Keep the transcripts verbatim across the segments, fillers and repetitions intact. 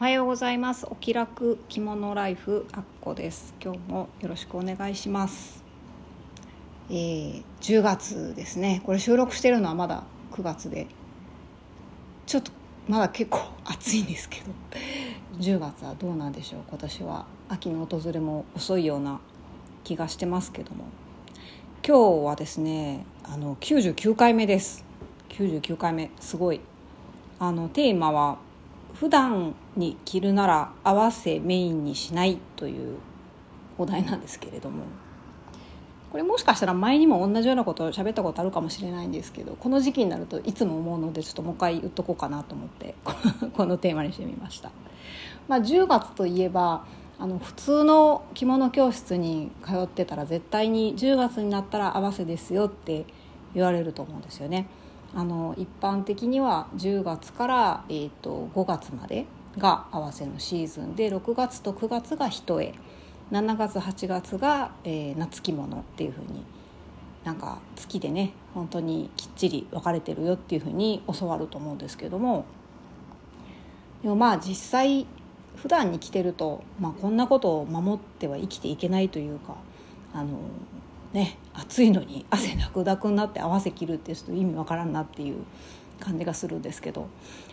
おはようございます。お気楽着物ライフアッコです。今日もよろしくお願いします。えー、じゅうがつですね。これ収録してるのはまだくがつで、ちょっとまだ結構暑いんですけど、じゅうがつはどうなんでしょう。今年は秋の訪れも遅いような気がしてますけども、今日はですね、あのきゅうじゅうきゅうかいめです。きゅうじゅうきゅうかいめ、すごい。あのテーマは、普段に着るなら合わせメインにしないというお題なんですけれども、これもしかしたら前にも同じようなことを喋ったことあるかもしれないんですけど、この時期になるといつも思うので、ちょっともう一回言っとこうかなと思ってこのテーマにしてみました。まあ、じゅうがつといえば、あの普通の着物教室に通ってたら絶対にじゅうがつになったら合わせですよって言われると思うんですよね。あの一般的にはじゅうがつから、えー、とごがつまでが合わせのシーズンで、ろくがつとくがつが一重、しちがつはちがつが、えー、夏着物っていう風に、なんか月でね、本当にきっちり分かれてるよっていう風に教わると思うんですけども、でもまあ実際普段に着てると、まあ、こんなことを守っては生きていけないというか、あのね、暑いのに汗だくだくになって合わせ着るってちょっと意味わからんなっていう感じがするんですけど、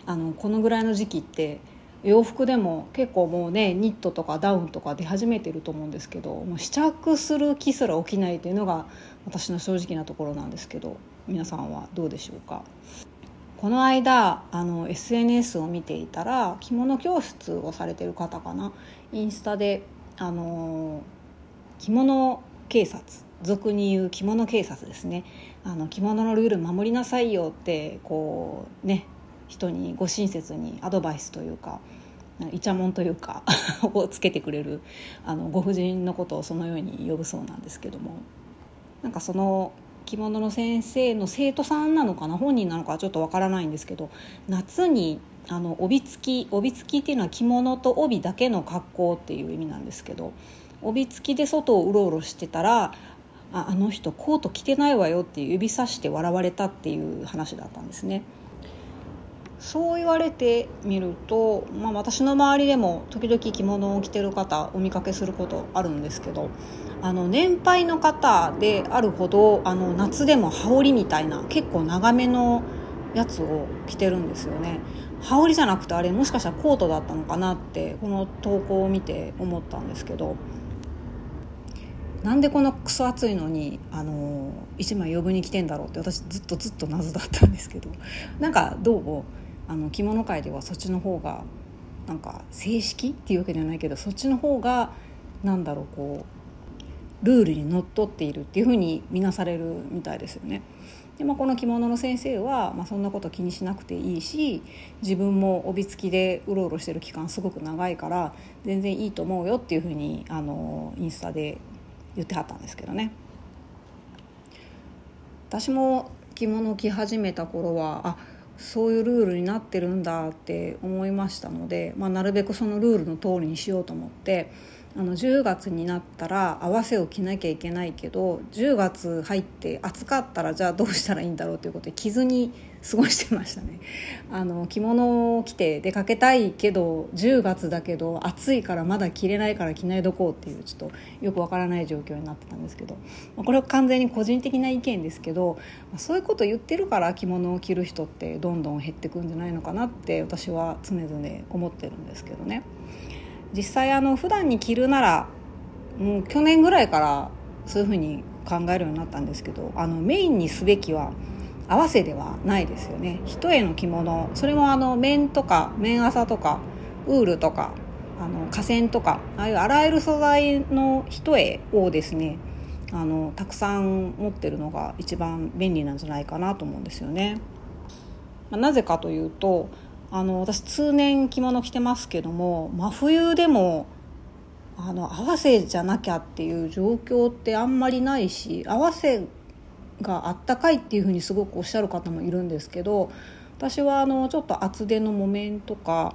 あのこのぐらいの時期って洋服でも結構もうね、ニットとかダウンとか出始めてると思うんですけど、もう試着する気すら起きないというのが私の正直なところなんですけど、皆さんはどうでしょうか。この間あの エスエヌエス を見ていたら、着物教室をされてる方かな、インスタであの着物警察、俗に言う着物警察ですね、あの着物のルール守りなさいよってこうね、人にご親切にアドバイスというか、イチャモンというかをつけてくれるあのご婦人のことをそのように呼ぶそうなんですけども、なんかその着物の先生の生徒さんなのかな、本人なのかちょっとわからないんですけど、夏にあの帯付き帯付きっていうのは着物と帯だけの格好っていう意味なんですけど、帯付きで外をうろうろしてたら、あ、あの人コート着てないわよって指さして笑われたっていう話だったんですね。そう言われてみると、まあ、私の周りでも時々着物を着てる方お見かけすることあるんですけど、あの年配の方であるほど、あの夏でも羽織みたいな結構長めのやつを着てるんですよね。羽織じゃなくて、あれもしかしたらコートだったのかなってこの投稿を見て思ったんですけど、なんでこのクソ暑いのにあのいちまい余分に着てんだろうって、私ずっとずっと謎だったんですけど、なんかどうもあの着物界ではそっちの方がなんか正式っていうわけじゃないけど、そっちの方がなんだろう、こうルールにのっとっているっていう風に見なされるみたいですよね。で、まあ、この着物の先生は、まあ、そんなこと気にしなくていいし、自分も帯付きでうろうろしてる期間すごく長いから全然いいと思うよっていう風にあのインスタで言ってはったんですけどね。私も着物を着始めた頃は、あ、そういうルールになってるんだって思いましたので、まあ、なるべくそのルールの通りにしようと思って、あのじゅうがつになったら合わせを着なきゃいけないけど、じゅうがつ入って暑かったらじゃあどうしたらいいんだろうということで、着ずに過ごしてましたね。あの着物を着て出かけたいけど、じゅうがつだけど暑いからまだ着れないから着ないどこうっていう、ちょっとよくわからない状況になってたんですけど、これは完全に個人的な意見ですけど、そういうこと言ってるから着物を着る人ってどんどん減ってくんじゃないのかなって私は常々思ってるんですけどね。実際あの普段に着るなら、うん、去年ぐらいからそういうふうに考えるようになったんですけど、あのメインにすべきは合わせではないですよね。一重の着物、それもあの綿とか綿麻とかウールとかあの化繊とか、ああいうあらゆる素材の一重をですね、あのたくさん持ってるのが一番便利なんじゃないかなと思うんですよね。まあ、なぜかというと、あの私通年着物着てますけども、真冬でもあの合わせじゃなきゃっていう状況ってあんまりないし、合わせがあったかいっていうふうにすごくおっしゃる方もいるんですけど、私はあのちょっと厚手の木綿とか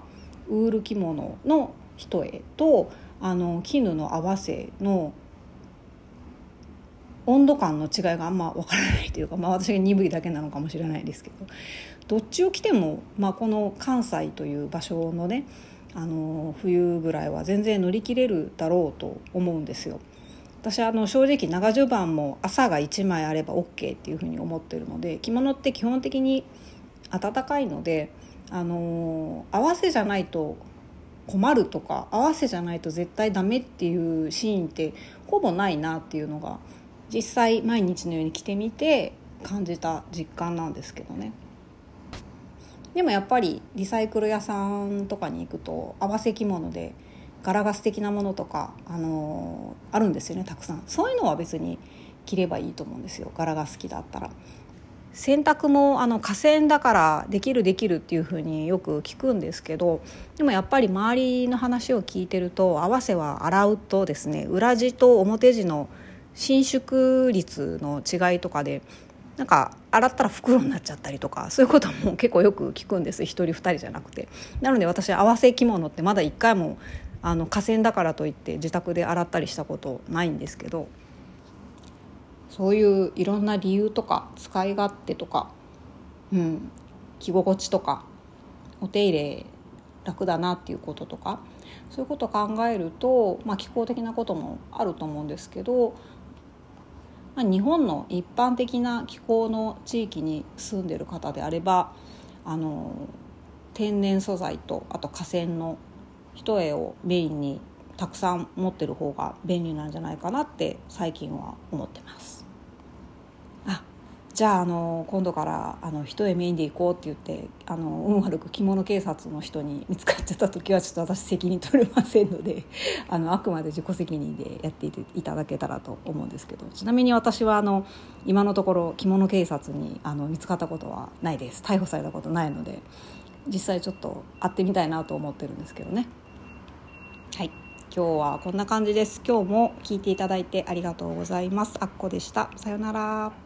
ウール着物の一重と、あの絹の合わせの温度感の違いがあんま分からないというか、まあ、私が鈍いだけなのかもしれないですけど、どっちを着ても、まあ、この関西という場所のね、あの冬ぐらいは全然乗り切れるだろうと思うんですよ。私はあの正直長襦袢も朝がいちまいあれば OK っていうふうに思ってるので、着物って基本的に暖かいので、あの合わせじゃないと困るとか、合わせじゃないと絶対ダメっていうシーンってほぼないなっていうのが実際毎日のように着てみて感じた実感なんですけどね。でもやっぱりリサイクル屋さんとかに行くと合わせ着物で柄が素敵なものとか、あのー、あるんですよね、たくさん。そういうのは別に着ればいいと思うんですよ、柄が好きだったら。洗濯もあの河川だからできるできるっていう風によく聞くんですけど、でもやっぱり周りの話を聞いてると、合わせは洗うとですね、裏地と表地の伸縮率の違いとかで、なんか洗ったら袋になっちゃったりとか、そういうことも結構よく聞くんです。一人二人じゃなくて。なので私、合わせ着物ってまだ一回もあの河川だからといって自宅で洗ったりしたことないんですけど、そういういろんな理由とか使い勝手とか、うん、着心地とかお手入れ楽だなっていうこととか、そういうことを考えると、まあ、気候的なこともあると思うんですけど、まあ、日本の一般的な気候の地域に住んでる方であれば、あの天然素材とあと河川の一重をメインにたくさん持ってる方が便利なんじゃないかなって最近は思ってます。あ、じゃあ、あの今度からあの一重メインで行こうって言って、あの運悪く着物警察の人に見つかっちゃった時はちょっと私責任取れませんので、あのあくまで自己責任でやっていただけたらと思うんですけど、ちなみに私はあの今のところ着物警察にあの見つかったことはないです。逮捕されたことないので、実際ちょっと会ってみたいなと思ってるんですけどね。はい、今日はこんな感じです。今日も聞いていただいてありがとうございます。あっこでした。さよなら。